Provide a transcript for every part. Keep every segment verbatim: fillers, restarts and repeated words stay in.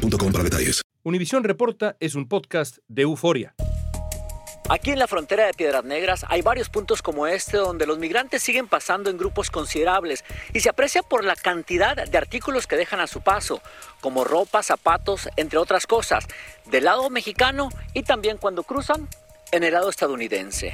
punto com para detalles. Univision Reporta es un podcast de Euforia. Aquí en la frontera de Piedras Negras hay varios puntos como este donde los migrantes siguen pasando en grupos considerables y se aprecia por la cantidad de artículos que dejan a su paso, como ropa, zapatos, entre otras cosas, del lado mexicano y también cuando cruzan en el lado estadounidense.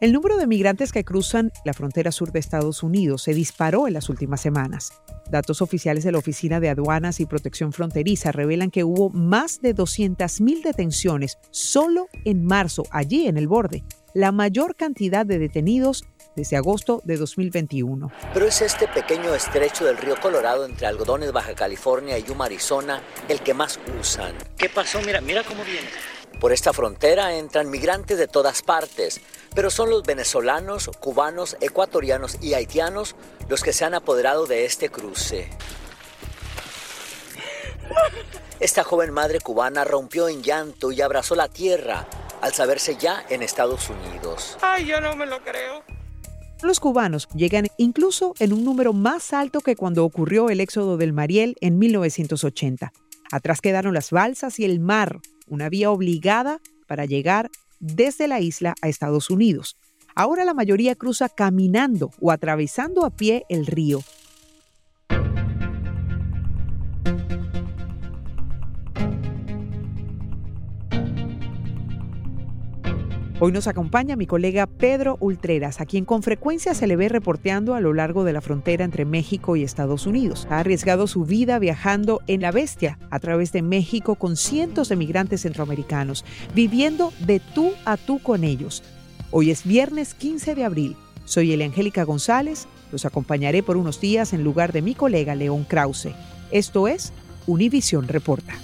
El número de migrantes que cruzan la frontera sur de Estados Unidos se disparó en las últimas semanas. Datos oficiales de la Oficina de Aduanas y Protección Fronteriza revelan que hubo más de doscientas mil detenciones solo en marzo, allí en el borde, la mayor cantidad de detenidos desde agosto de dos mil veintiuno. Pero es este pequeño estrecho del río Colorado entre Algodones, Baja California y Yuma, Arizona, el que más usan. ¿Qué pasó? Mira, mira cómo viene. Por esta frontera entran migrantes de todas partes, pero son los venezolanos, cubanos, ecuatorianos y haitianos los que se han apoderado de este cruce. Esta joven madre cubana rompió en llanto y abrazó la tierra al saberse ya en Estados Unidos. Ay, yo no me lo creo. Los cubanos llegan incluso en un número más alto que cuando ocurrió el éxodo del Mariel en mil novecientos ochenta. Atrás quedaron las balsas y el mar, una vía obligada para llegar desde la isla a Estados Unidos. Ahora la mayoría cruza caminando o atravesando a pie el río. Hoy nos acompaña mi colega Pedro Ultreras, a quien con frecuencia se le ve reporteando a lo largo de la frontera entre México y Estados Unidos. Ha arriesgado su vida viajando en la bestia a través de México con cientos de migrantes centroamericanos, viviendo de tú a tú con ellos. Hoy es viernes quince de abril. Soy Eliangélica González. Los acompañaré por unos días en lugar de mi colega León Krause. Esto es Univision Reporta.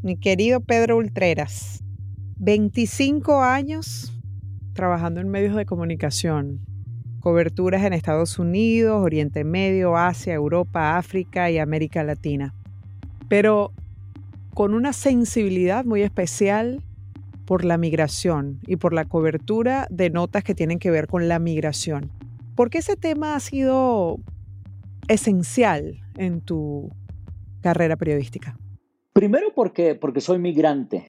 Mi querido Pedro Ultreras, veinticinco años trabajando en medios de comunicación, coberturas en Estados Unidos, Oriente Medio, Asia, Europa, África y América Latina, pero con una sensibilidad muy especial por la migración y por la cobertura de notas que tienen que ver con la migración. ¿Por qué ese tema ha sido esencial en tu carrera periodística? Primero porque, porque soy migrante,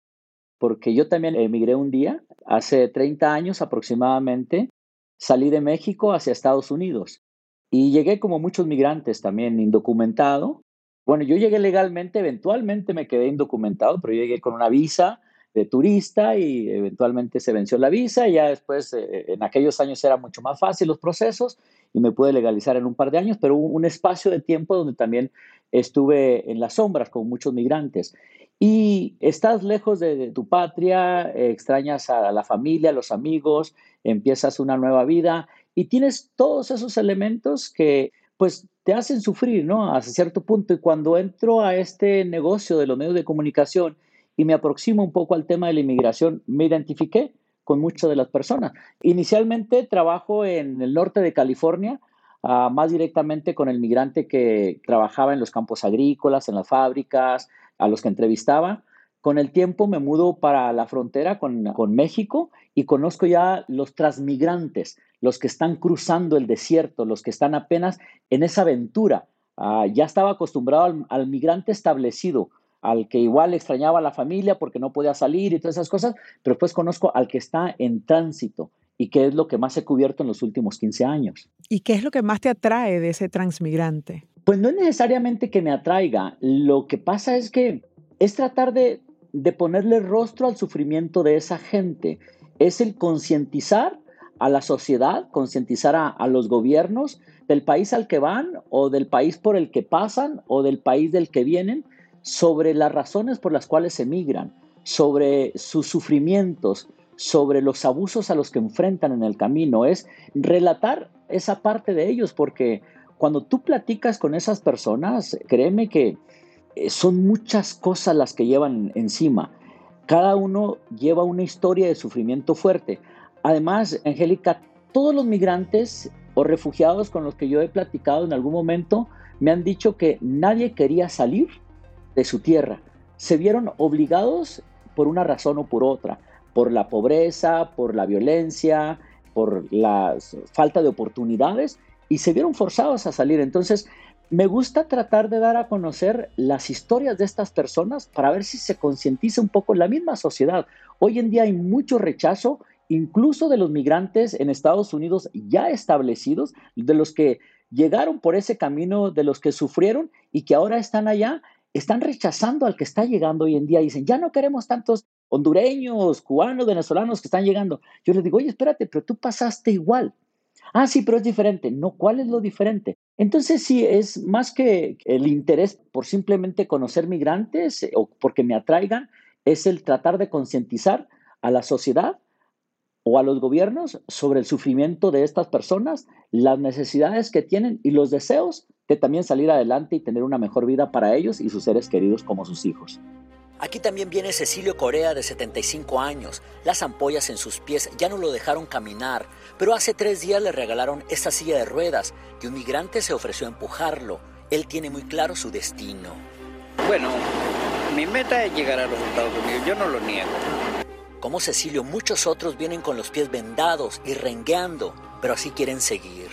porque yo también emigré un día, hace treinta años aproximadamente, salí de México hacia Estados Unidos y llegué como muchos migrantes también, indocumentado. Bueno, yo llegué legalmente, eventualmente me quedé indocumentado, pero yo llegué con una visa de turista y eventualmente se venció la visa y ya después, en aquellos años era mucho más fácil los procesos y me pude legalizar en un par de años, pero hubo un espacio de tiempo donde también estuve en las sombras con muchos migrantes y estás lejos de, de tu patria, extrañas a la familia, a los amigos, empiezas una nueva vida y tienes todos esos elementos que pues te hacen sufrir, ¿no? Hasta cierto punto. Y cuando entro a este negocio de los medios de comunicación y me aproximo un poco al tema de la inmigración, me identifiqué con muchas de las personas. Inicialmente trabajo en el norte de California, Uh, más directamente con el migrante que trabajaba en los campos agrícolas, en las fábricas, a los que entrevistaba. Con el tiempo me mudo para la frontera con, con México y conozco ya los transmigrantes, los que están cruzando el desierto, los que están apenas en esa aventura. Uh, ya estaba acostumbrado al, al migrante establecido, al que igual extrañaba a la familia porque no podía salir y todas esas cosas, pero después conozco al que está en tránsito. ¿Y qué es lo que más he cubierto en los últimos quince años? ¿Y qué es lo que más te atrae de ese transmigrante? Pues no es necesariamente que me atraiga. Lo que pasa es que es tratar de, de ponerle rostro al sufrimiento de esa gente. Es el concientizar a la sociedad, concientizar a, a los gobiernos del país al que van o del país por el que pasan o del país del que vienen sobre las razones por las cuales emigran, sobre sus sufrimientos, sobre los abusos a los que enfrentan en el camino. Es relatar esa parte de ellos, porque cuando tú platicas con esas personas, créeme que son muchas cosas las que llevan encima. Cada uno lleva una historia de sufrimiento fuerte. Además, Angélica, todos los migrantes o refugiados con los que yo he platicado en algún momento me han dicho que nadie quería salir de su tierra. Se vieron obligados por una razón o por otra, por la pobreza, por la violencia, por la falta de oportunidades, y se vieron forzados a salir. Entonces, me gusta tratar de dar a conocer las historias de estas personas para ver si se concientiza un poco la misma sociedad. Hoy en día hay mucho rechazo, incluso de los migrantes en Estados Unidos ya establecidos, de los que llegaron por ese camino, de los que sufrieron y que ahora están allá, están rechazando al que está llegando hoy en día. Dicen, ya no queremos tantos hondureños, cubanos, venezolanos que están llegando. Yo les digo, oye, espérate, pero tú pasaste igual. Ah, sí, pero es diferente. No, ¿cuál es lo diferente? Entonces, sí, es más que el interés por simplemente conocer migrantes o porque me atraigan, es el tratar de concientizar a la sociedad o a los gobiernos sobre el sufrimiento de estas personas, las necesidades que tienen y los deseos de también salir adelante y tener una mejor vida para ellos y sus seres queridos como sus hijos. Aquí también viene Cecilio Corea, de setenta y cinco años. Las ampollas en sus pies ya no lo dejaron caminar, pero hace tres días le regalaron esta silla de ruedas y un migrante se ofreció a empujarlo. Él tiene muy claro su destino. Bueno, mi meta es llegar a los Estados Unidos, yo no lo niego. Como Cecilio, muchos otros vienen con los pies vendados y rengueando, pero así quieren seguir.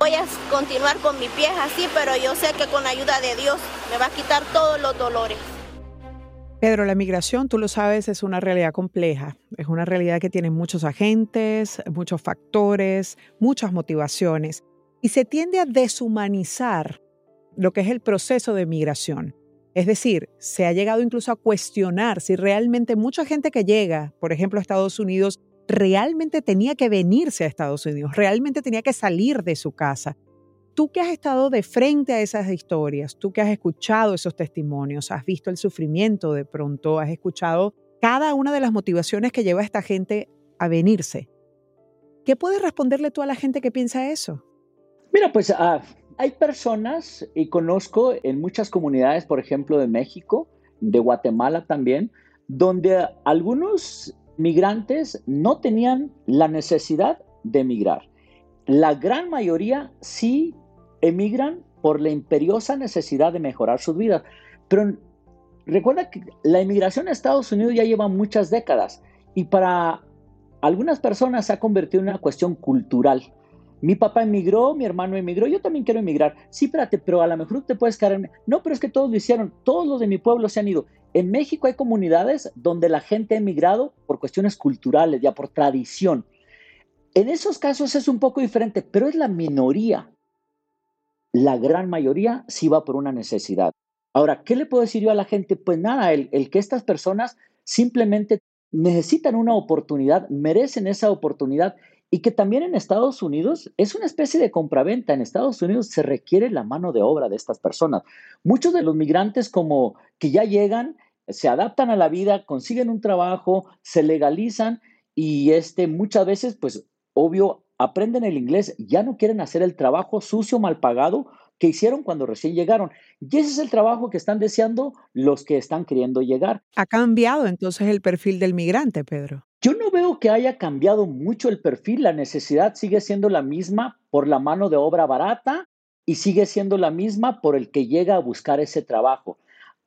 Voy a continuar con mis pies así, pero yo sé que con la ayuda de Dios me va a quitar todos los dolores. Pedro, la migración, tú lo sabes, es una realidad compleja. Es una realidad que tiene muchos agentes, muchos factores, muchas motivaciones. Y se tiende a deshumanizar lo que es el proceso de migración. Es decir, se ha llegado incluso a cuestionar si realmente mucha gente que llega, por ejemplo, a Estados Unidos, realmente tenía que venirse a Estados Unidos, realmente tenía que salir de su casa. Tú que has estado de frente a esas historias, tú que has escuchado esos testimonios, has visto el sufrimiento de pronto, has escuchado cada una de las motivaciones que lleva a esta gente a venirse. ¿Qué puedes responderle tú a la gente que piensa eso? Mira, pues... Uh... Hay personas, y conozco en muchas comunidades, por ejemplo, de México, de Guatemala también, donde algunos migrantes no tenían la necesidad de emigrar. La gran mayoría sí emigran por la imperiosa necesidad de mejorar sus vidas. Pero recuerda que la emigración a Estados Unidos ya lleva muchas décadas y para algunas personas se ha convertido en una cuestión cultural. Mi papá emigró, mi hermano emigró, yo también quiero emigrar. Sí, espérate, pero a lo mejor te puedes quedar en... No, pero es que todos lo hicieron, todos los de mi pueblo se han ido. En México hay comunidades donde la gente ha emigrado por cuestiones culturales, ya por tradición. En esos casos es un poco diferente, pero es la minoría. La gran mayoría sí va por una necesidad. Ahora, ¿qué le puedo decir yo a la gente? Pues nada, el, el que estas personas simplemente necesitan una oportunidad, merecen esa oportunidad. Y que también en Estados Unidos es una especie de compraventa. En Estados Unidos se requiere la mano de obra de estas personas. Muchos de los migrantes como que ya llegan, se adaptan a la vida, consiguen un trabajo, se legalizan y este, muchas veces, pues obvio, aprenden el inglés, ya no quieren hacer el trabajo sucio, mal pagado que hicieron cuando recién llegaron. Y ese es el trabajo que están deseando los que están queriendo llegar. ¿Ha cambiado entonces el perfil del migrante, Pedro? Yo no veo que haya cambiado mucho el perfil, la necesidad sigue siendo la misma por la mano de obra barata y sigue siendo la misma por el que llega a buscar ese trabajo.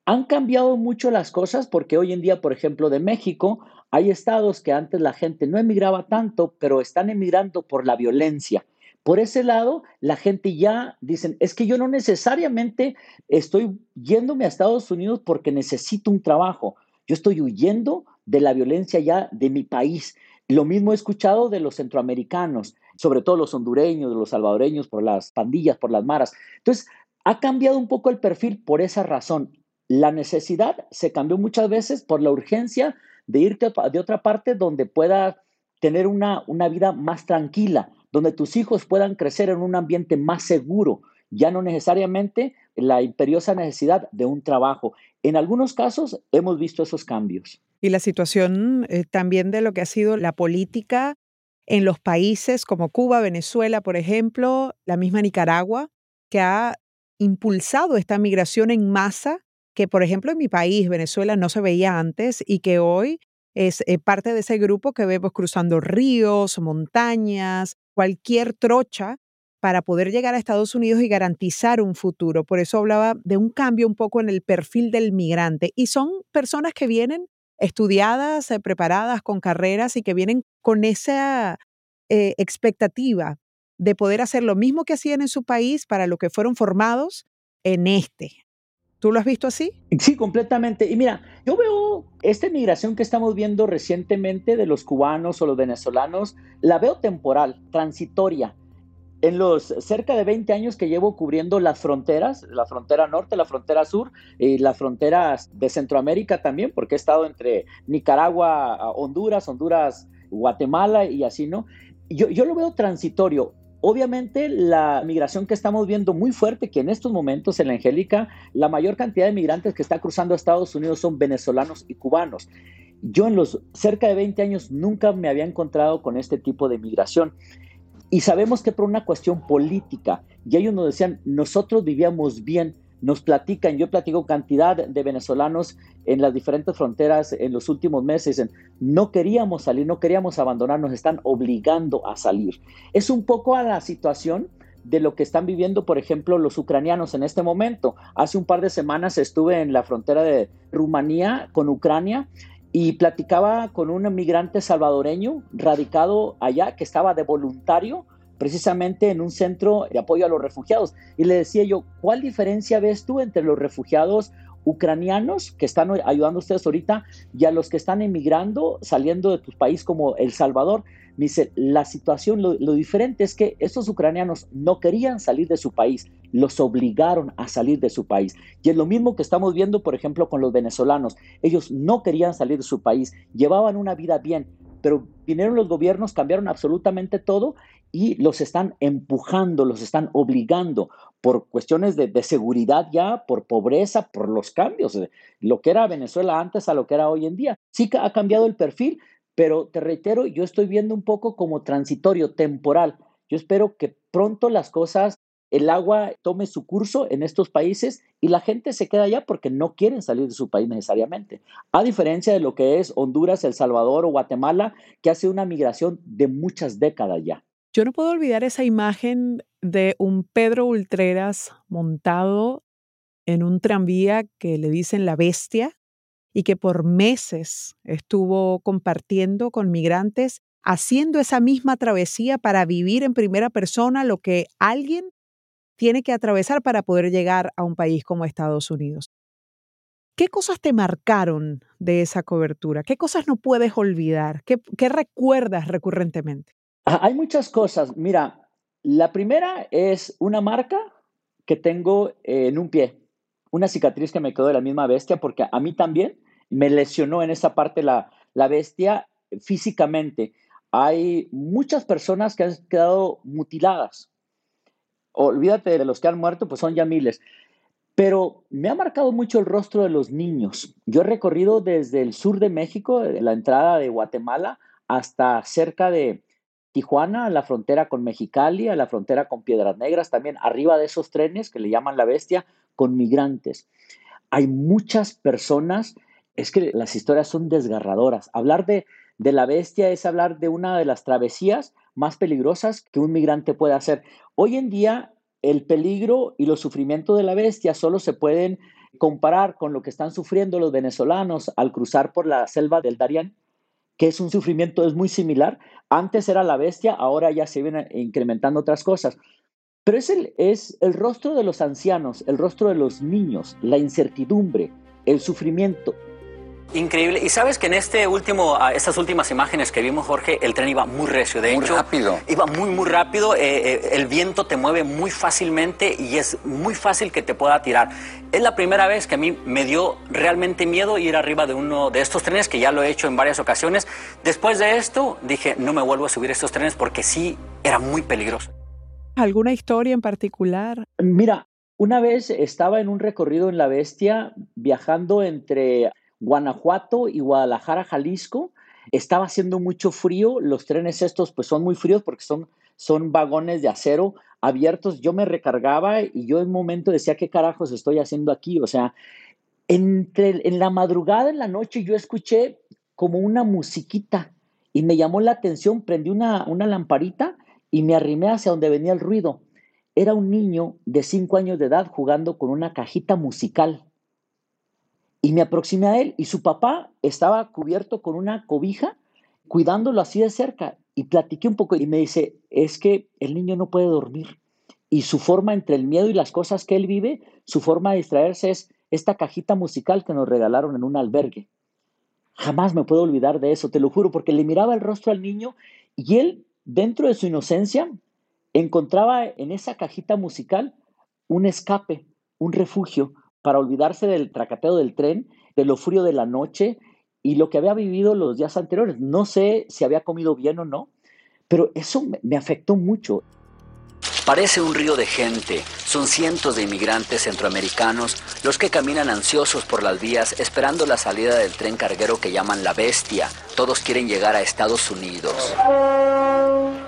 Han cambiado mucho las cosas porque hoy en día, por ejemplo, de México, hay estados que antes la gente no emigraba tanto, pero están emigrando por la violencia. Por ese lado, la gente ya dicen, es que yo no necesariamente estoy yéndome a Estados Unidos porque necesito un trabajo. Yo estoy huyendo de la violencia ya de mi país. Lo mismo he escuchado de los centroamericanos, sobre todo los hondureños, los salvadoreños, por las pandillas, por las maras. Entonces, ha cambiado un poco el perfil por esa razón. La necesidad se cambió muchas veces por la urgencia de irte de otra parte donde puedas tener una, una vida más tranquila, donde tus hijos puedan crecer en un ambiente más seguro, ya no necesariamente la imperiosa necesidad de un trabajo. En algunos casos hemos visto esos cambios. Y la situación eh, también de lo que ha sido la política en los países como Cuba, Venezuela, por ejemplo, la misma Nicaragua, que ha impulsado esta migración en masa que, por ejemplo, en mi país, Venezuela, no se veía antes y que hoy es eh, parte de ese grupo que vemos cruzando ríos, montañas, cualquier trocha para poder llegar a Estados Unidos y garantizar un futuro. Por eso hablaba de un cambio un poco en el perfil del migrante. Y son personas que vienen estudiadas, eh, preparadas, con carreras y que vienen con esa eh, expectativa de poder hacer lo mismo que hacían en su país para lo que fueron formados en este. ¿Tú lo has visto así? Sí, completamente. Y mira, yo veo esta migración que estamos viendo recientemente de los cubanos o los venezolanos, la veo temporal, transitoria. En los cerca de veinte años que llevo cubriendo las fronteras, la frontera norte, la frontera sur y las fronteras de Centroamérica también, porque he estado entre Nicaragua, Honduras, Honduras, Guatemala y así, ¿no? Yo, yo lo veo transitorio. Obviamente la migración que estamos viendo muy fuerte, que en estos momentos en la Angélica, la mayor cantidad de migrantes que está cruzando a Estados Unidos son venezolanos y cubanos. Yo en los cerca de veinte años nunca me había encontrado con este tipo de migración. Y sabemos que por una cuestión política, y ellos nos decían, nosotros vivíamos bien, nos platican, yo platico cantidad de venezolanos en las diferentes fronteras en los últimos meses, dicen, no queríamos salir, no queríamos abandonar, nos están obligando a salir. Es un poco a la situación de lo que están viviendo, por ejemplo, los ucranianos en este momento. Hace un par de semanas estuve en la frontera de Rumanía con Ucrania y platicaba con un migrante salvadoreño radicado allá que estaba de voluntario precisamente en un centro de apoyo a los refugiados. Y le decía yo, ¿cuál diferencia ves tú entre los refugiados ucranianos que están ayudando a ustedes ahorita y a los que están emigrando, saliendo de tu país como El Salvador? Me dice, la situación, lo, lo diferente es que estos ucranianos no querían salir de su país, los obligaron a salir de su país. Y es lo mismo que estamos viendo, por ejemplo, con los venezolanos. Ellos no querían salir de su país, llevaban una vida bien, pero vinieron los gobiernos, cambiaron absolutamente todo y los están empujando, los están obligando por cuestiones de, de seguridad ya, por pobreza, por los cambios, lo que era Venezuela antes a lo que era hoy en día. Sí que ha cambiado el perfil, pero te reitero, yo estoy viendo un poco como transitorio, temporal. Yo espero que pronto las cosas, el agua tome su curso en estos países y la gente se queda allá porque no quieren salir de su país necesariamente. A diferencia de lo que es Honduras, El Salvador o Guatemala, que hace una migración de muchas décadas ya. Yo no puedo olvidar esa imagen de un Pedro Ultreras montado en un tranvía que le dicen la bestia y que por meses estuvo compartiendo con migrantes, haciendo esa misma travesía para vivir en primera persona lo que alguien tiene que atravesar para poder llegar a un país como Estados Unidos. ¿Qué cosas te marcaron de esa cobertura? ¿Qué cosas no puedes olvidar? ¿Qué, qué recuerdas recurrentemente? Hay muchas cosas. Mira, la primera es una marca que tengo en un pie, una cicatriz que me quedó de la misma bestia, porque a mí también me lesionó en esa parte la, la bestia físicamente. Hay muchas personas que han quedado mutiladas. Olvídate de los que han muerto, pues son ya miles. Pero me ha marcado mucho el rostro de los niños. Yo he recorrido desde el sur de México, la entrada de Guatemala, hasta cerca de Tijuana, a la frontera con Mexicali, a la frontera con Piedras Negras, también arriba de esos trenes que le llaman la bestia, con migrantes. Hay muchas personas, es que las historias son desgarradoras. Hablar de, de la bestia es hablar de una de las travesías más peligrosas que un migrante puede hacer. Hoy en día, el peligro y los sufrimientos de la bestia solo se pueden comparar con lo que están sufriendo los venezolanos al cruzar por la selva del Darién, que es un sufrimiento es muy similar. Antes era la bestia, ahora ya se vienen incrementando otras cosas. Pero es el, es el rostro de los ancianos, el rostro de los niños, la incertidumbre, el sufrimiento. Increíble. Y sabes que en este último, estas últimas imágenes que vimos, Jorge, el tren iba muy recio. De muy hecho, rápido. Iba muy, muy rápido. Eh, eh, el viento te mueve muy fácilmente y es muy fácil que te pueda tirar. Es la primera vez que a mí me dio realmente miedo ir arriba de uno de estos trenes, que ya lo he hecho en varias ocasiones. Después de esto, dije, no me vuelvo a subir a estos trenes porque sí era muy peligroso. ¿Alguna historia en particular? Mira, Una vez estaba en un recorrido en La Bestia, viajando entre Guanajuato y Guadalajara, Jalisco. Estaba haciendo mucho frío. Los trenes estos pues son muy fríos porque son, son vagones de acero abiertos. Yo me recargaba y yo en un momento decía, ¿qué carajos estoy haciendo aquí? O sea, entre, en la madrugada, en la noche, yo escuché como una musiquita y me llamó la atención. Prendí una, una lamparita y me arrimé hacia donde venía el ruido. Era un niño de cinco años de edad jugando con una cajita musical. Y me aproximé a él y su papá estaba cubierto con una cobija, cuidándolo así de cerca. Y platiqué un poco y me dice, es que el niño no puede dormir. Y su forma, entre el miedo y las cosas que él vive, su forma de distraerse es esta cajita musical que nos regalaron en un albergue. Jamás me puedo olvidar de eso, te lo juro, porque le miraba el rostro al niño y él, dentro de su inocencia, encontraba en esa cajita musical un escape, un refugio para olvidarse del tracateo del tren, de lo frío de la noche y lo que había vivido los días anteriores. No sé si había comido bien o no, pero eso me afectó mucho. Parece un río de gente. Son cientos de inmigrantes centroamericanos los que caminan ansiosos por las vías esperando la salida del tren carguero que llaman La Bestia. Todos quieren llegar a Estados Unidos.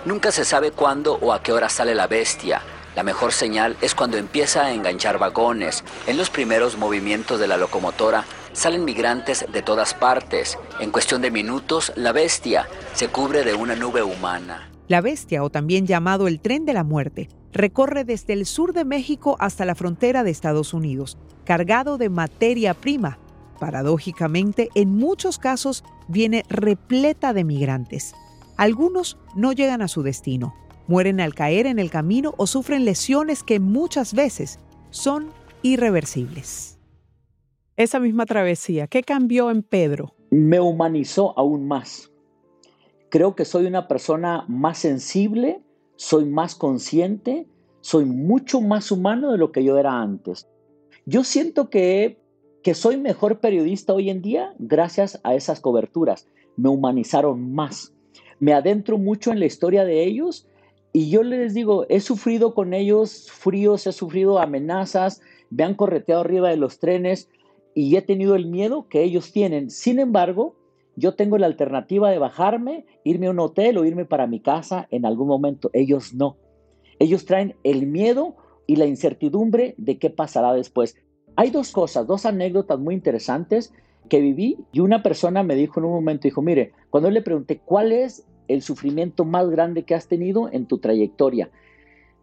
Nunca se sabe cuándo o a qué hora sale La Bestia. La mejor señal es cuando empieza a enganchar vagones. En los primeros movimientos de la locomotora salen migrantes de todas partes. En cuestión de minutos, La Bestia se cubre de una nube humana. La Bestia, o también llamado el Tren de la Muerte, recorre desde el sur de México hasta la frontera de Estados Unidos, cargado de materia prima. Paradójicamente, en muchos casos, viene repleta de migrantes. Algunos no llegan a su destino, mueren al caer en el camino o sufren lesiones que muchas veces son irreversibles. Esa misma travesía, ¿qué cambió en Pedro? Me humanizó aún más. Creo que soy una persona más sensible, soy más consciente, soy mucho más humano de lo que yo era antes. Yo siento que, que soy mejor periodista hoy en día gracias a esas coberturas. Me humanizaron más. Me adentro mucho en la historia de ellos y yo les digo, he sufrido con ellos fríos, he sufrido amenazas, me han correteado arriba de los trenes y he tenido el miedo que ellos tienen. Sin embargo, yo tengo la alternativa de bajarme, irme a un hotel o irme para mi casa en algún momento. Ellos no. Ellos traen el miedo y la incertidumbre de qué pasará después. Hay dos cosas, dos anécdotas muy interesantes que viví y una persona me dijo en un momento, dijo, mire, cuando le pregunté cuál es el sufrimiento más grande que has tenido en tu trayectoria,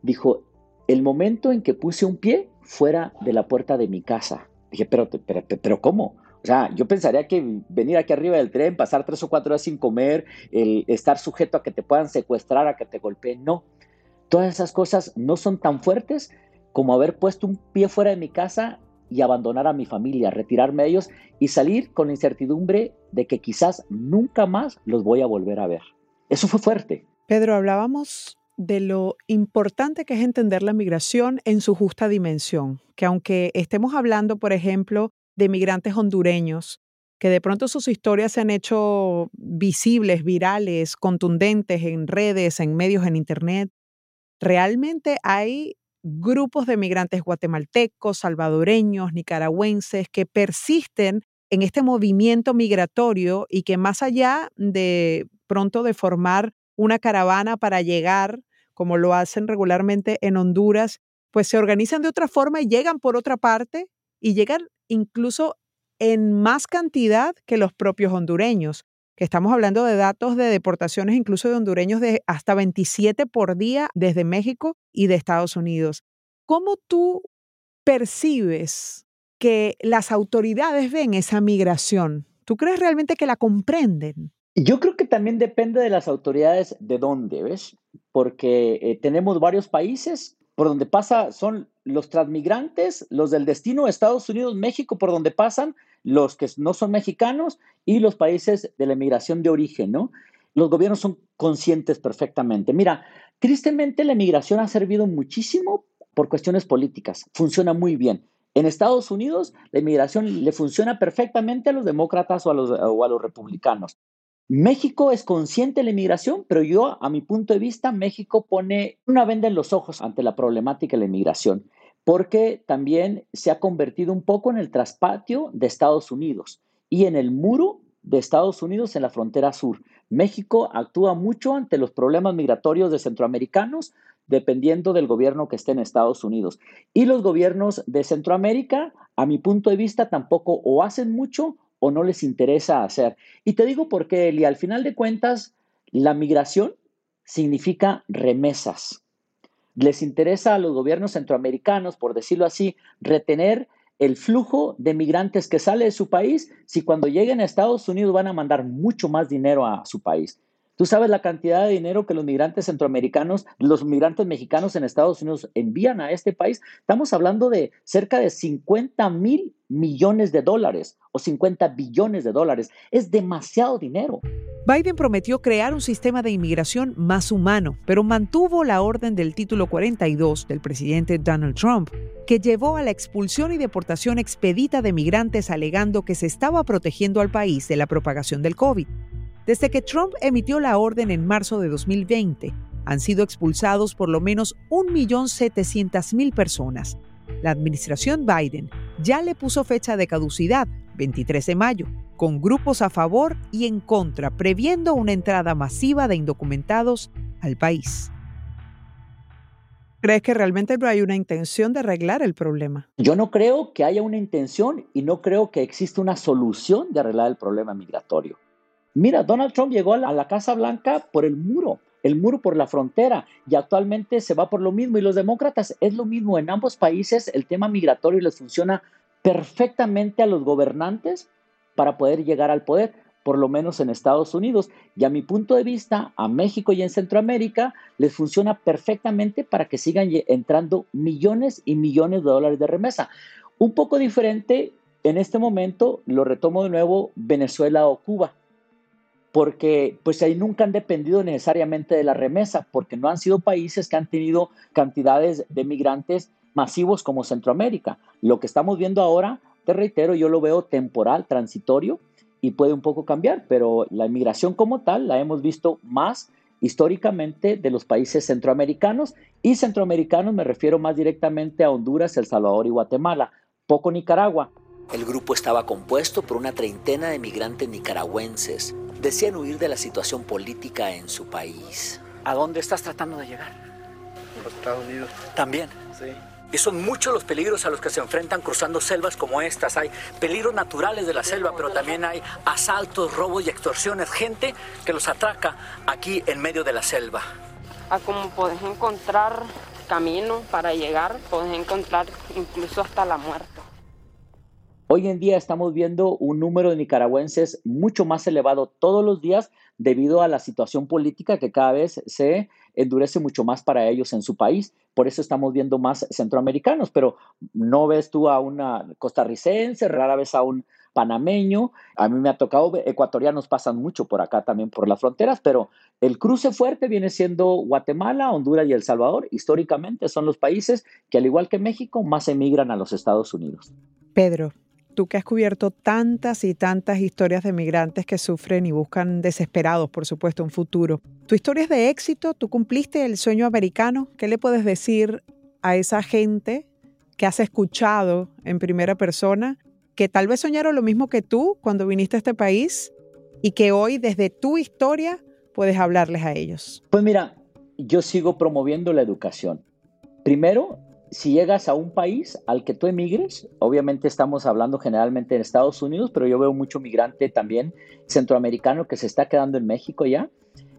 dijo, el momento en que puse un pie fuera de la puerta de mi casa. Dije, pero, pero, pero ¿cómo? O sea, yo pensaría que venir aquí arriba del tren, pasar tres o cuatro horas sin comer, el estar sujeto a que te puedan secuestrar, a que te golpeen, no. Todas esas cosas no son tan fuertes como haber puesto un pie fuera de mi casa y abandonar a mi familia, retirarme de ellos y salir con la incertidumbre de que quizás nunca más los voy a volver a ver. Eso fue fuerte. Pedro, hablábamos de lo importante que es entender la migración en su justa dimensión, que aunque estemos hablando, por ejemplo, de migrantes hondureños, que de pronto sus historias se han hecho visibles, virales, contundentes en redes, en medios, en internet. Realmente hay grupos de migrantes guatemaltecos, salvadoreños, nicaragüenses que persisten en este movimiento migratorio y que más allá de pronto de formar una caravana para llegar, como lo hacen regularmente en Honduras, pues se organizan de otra forma y llegan por otra parte y llegan incluso en más cantidad que los propios hondureños, que estamos hablando de datos de deportaciones incluso de hondureños de hasta veintisiete por día desde México y de Estados Unidos. ¿Cómo tú percibes que las autoridades ven esa migración? ¿Tú crees realmente que la comprenden? Yo creo que también depende de las autoridades de dónde, ¿ves? Porque eh, tenemos varios países por donde pasa, son los transmigrantes, los del destino de Estados Unidos, México, por donde pasan los que no son mexicanos y los países de la emigración de origen, ¿no? Los gobiernos son conscientes perfectamente. Mira, tristemente la emigración ha servido muchísimo por cuestiones políticas. Funciona muy bien. En Estados Unidos la emigración le funciona perfectamente a los demócratas o a los, o a los republicanos. México es consciente de la inmigración, pero yo, a mi punto de vista, México pone una venda en los ojos ante la problemática de la inmigración. porque también se ha convertido un poco en el traspatio de Estados Unidos y en el muro de Estados Unidos en la frontera sur. México actúa mucho ante los problemas migratorios de centroamericanos, dependiendo del gobierno que esté en Estados Unidos. Y los gobiernos de Centroamérica, a mi punto de vista, tampoco o hacen mucho o no les interesa hacer. Y te digo por qué, Eli, al final de cuentas, la migración significa remesas. Les interesa a los gobiernos centroamericanos, por decirlo así, retener el flujo de migrantes que sale de su país, si cuando lleguen a Estados Unidos van a mandar mucho más dinero a su país. Tú sabes la cantidad de dinero que los migrantes centroamericanos, los migrantes mexicanos en Estados Unidos envían a este país. Estamos hablando de cerca de cincuenta mil millones de dólares o cincuenta billones de dólares. Es demasiado dinero. Biden prometió crear un sistema de inmigración más humano, pero mantuvo la orden del título cuarenta y dos del presidente Donald Trump, que llevó a la expulsión y deportación expedita de migrantes alegando que se estaba protegiendo al país de la propagación del COVID. Desde que Trump emitió la orden en marzo de dos mil veinte, han sido expulsados por lo menos un millón setecientas mil personas. La administración Biden ya le puso fecha de caducidad, veintitrés de mayo, con grupos a favor y en contra, previendo una entrada masiva de indocumentados al país. ¿Crees que realmente no hay una intención de arreglar el problema? Yo no creo que haya una intención y no creo que exista una solución de arreglar el problema migratorio. Mira, Donald Trump llegó a la, a la Casa Blanca por el muro, el muro por la frontera, y actualmente se va por lo mismo. Y los demócratas es lo mismo. En ambos países el tema migratorio les funciona perfectamente a los gobernantes para poder llegar al poder, por lo menos en Estados Unidos. Y a mi punto de vista, a México y en Centroamérica les funciona perfectamente para que sigan entrando millones y millones de dólares de remesa. Un poco diferente en este momento, lo retomo de nuevo, Venezuela o Cuba, porque pues ahí nunca han dependido necesariamente de la remesa, porque no han sido países que han tenido cantidades de migrantes masivos como Centroamérica. Lo que estamos viendo ahora, te reitero, yo lo veo temporal, transitorio, y puede un poco cambiar, pero la inmigración como tal la hemos visto más históricamente de los países centroamericanos, y centroamericanos me refiero más directamente a Honduras, El Salvador y Guatemala, poco Nicaragua. El grupo estaba compuesto por una treintena de migrantes nicaragüenses. Decían huir de la situación política en su país. ¿A dónde estás tratando de llegar? A los Estados Unidos. ¿También? Sí. Y son muchos los peligros a los que se enfrentan cruzando selvas como estas. Hay peligros naturales de la selva, pero también hay asaltos, robos y extorsiones. Gente que los atraca aquí en medio de la selva. A como podés encontrar camino para llegar, podés encontrar incluso hasta la muerte. Hoy en día estamos viendo un número de nicaragüenses mucho más elevado todos los días debido a la situación política que cada vez se endurece mucho más para ellos en su país. Por eso estamos viendo más centroamericanos, pero no ves tú a una costarricense, rara vez a un panameño. A mí me ha tocado, ecuatorianos pasan mucho por acá también por las fronteras, pero el cruce fuerte viene siendo Guatemala, Honduras y El Salvador. Históricamente son los países que, al igual que México, más emigran a los Estados Unidos. Pedro, tú que has cubierto tantas y tantas historias de migrantes que sufren y buscan desesperados, por supuesto, un futuro. Tu historia es de éxito, tú cumpliste el sueño americano. ¿Qué le puedes decir a esa gente que has escuchado en primera persona, que tal vez soñaron lo mismo que tú cuando viniste a este país y que hoy desde tu historia puedes hablarles a ellos? Pues mira, yo sigo promoviendo la educación. Primero, si llegas a un país al que tú emigres, obviamente estamos hablando generalmente en Estados Unidos, pero yo veo mucho migrante también centroamericano que se está quedando en México ya.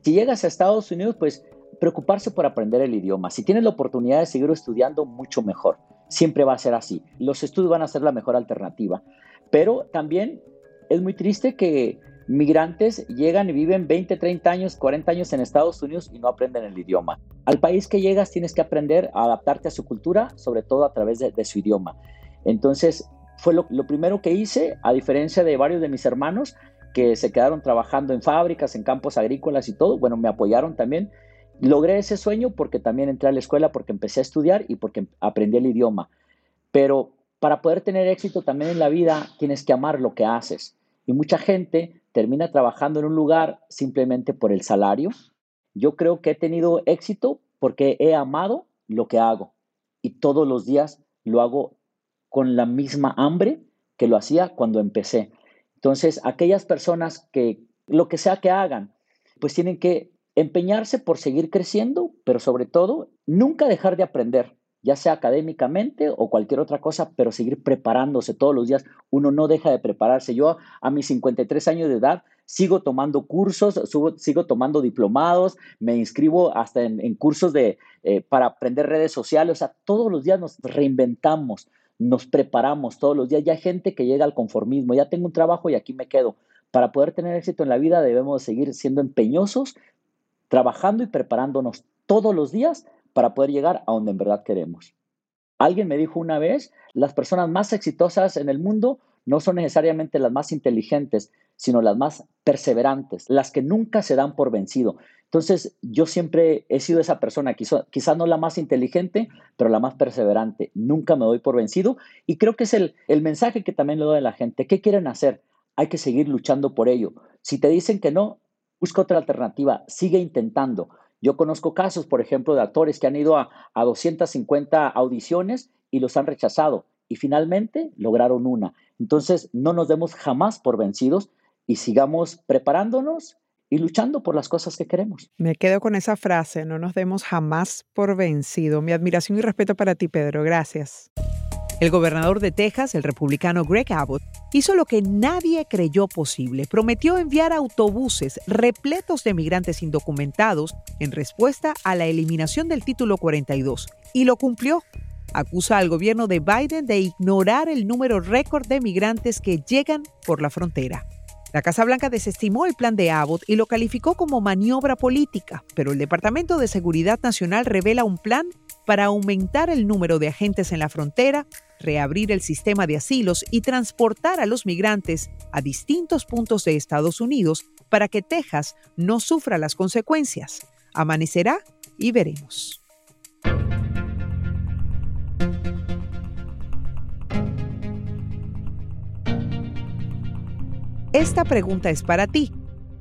Si llegas a Estados Unidos, pues preocuparse por aprender el idioma. Si tienes la oportunidad de seguir estudiando, mucho mejor. Siempre va a ser así. Los estudios van a ser la mejor alternativa. Pero también es muy triste que migrantes llegan y viven veinte, treinta años, cuarenta años en Estados Unidos y no aprenden el idioma. Al país que llegas tienes que aprender a adaptarte a su cultura, sobre todo a través de, de su idioma. Entonces, fue lo, lo primero que hice, a diferencia de varios de mis hermanos que se quedaron trabajando en fábricas, en campos agrícolas y todo. Bueno, me apoyaron también. Logré ese sueño porque también entré a la escuela, porque empecé a estudiar y porque aprendí el idioma. Pero para poder tener éxito también en la vida, tienes que amar lo que haces. Y mucha gente termina trabajando en un lugar simplemente por el salario. Yo creo que he tenido éxito porque he amado lo que hago y todos los días lo hago con la misma hambre que lo hacía cuando empecé. Entonces, aquellas personas que lo que sea que hagan, pues tienen que empeñarse por seguir creciendo, pero sobre todo, nunca dejar de aprender, ya sea académicamente o cualquier otra cosa, pero seguir preparándose todos los días. Uno no deja de prepararse. Yo a mis cincuenta y tres años de edad sigo tomando cursos, subo, sigo tomando diplomados, me inscribo hasta en, en cursos de, eh, para aprender redes sociales. O sea, todos los días nos reinventamos, nos preparamos todos los días. Ya hay gente que llega al conformismo, ya tengo un trabajo y aquí me quedo. Para poder tener éxito en la vida debemos seguir siendo empeñosos, trabajando y preparándonos todos los días para poder llegar a donde en verdad queremos. Alguien me dijo una vez, las personas más exitosas en el mundo no son necesariamente las más inteligentes, sino las más perseverantes, las que nunca se dan por vencido. Entonces, yo siempre he sido esa persona, quizás no la más inteligente, pero la más perseverante. Nunca me doy por vencido y creo que es el, el mensaje que también le doy a la gente. ¿Qué quieren hacer? Hay que seguir luchando por ello. Si te dicen que no, busca otra alternativa, sigue intentando. Yo conozco casos, por ejemplo, de actores que han ido a, a doscientas cincuenta audiciones y los han rechazado y finalmente lograron una. Entonces, no nos demos jamás por vencidos y sigamos preparándonos y luchando por las cosas que queremos. Me quedo con esa frase, no nos demos jamás por vencido. Mi admiración y respeto para ti, Pedro. Gracias. El gobernador de Texas, el republicano Greg Abbott, hizo lo que nadie creyó posible. Prometió enviar autobuses repletos de migrantes indocumentados en respuesta a la eliminación del título cuarenta y dos. Y lo cumplió. Acusa al gobierno de Biden de ignorar el número récord de migrantes que llegan por la frontera. La Casa Blanca desestimó el plan de Abbott y lo calificó como maniobra política, pero el Departamento de Seguridad Nacional revela un plan para aumentar el número de agentes en la frontera, reabrir el sistema de asilos y transportar a los migrantes a distintos puntos de Estados Unidos para que Texas no sufra las consecuencias. Amanecerá y veremos. Esta pregunta es para ti.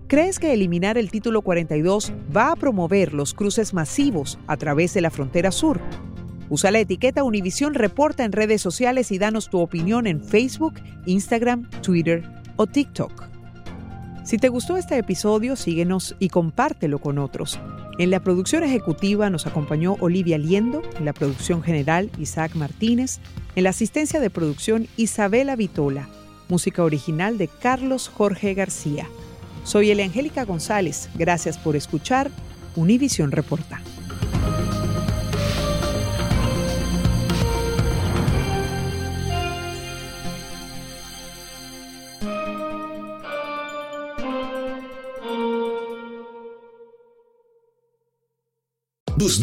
¿Crees que eliminar el título cuarenta y dos va a promover los cruces masivos a través de la frontera sur? Usa la etiqueta Univision Reporta en redes sociales y danos tu opinión en Facebook, Instagram, Twitter o TikTok. Si te gustó este episodio, síguenos y compártelo con otros. En la producción ejecutiva nos acompañó Olivia Liendo, en la producción general Isaac Martínez, en la asistencia de producción Isabela Vitola, música original de Carlos Jorge García. Soy Eliangélica González. Gracias por escuchar Univision Reporta. Boost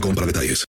com para detalles.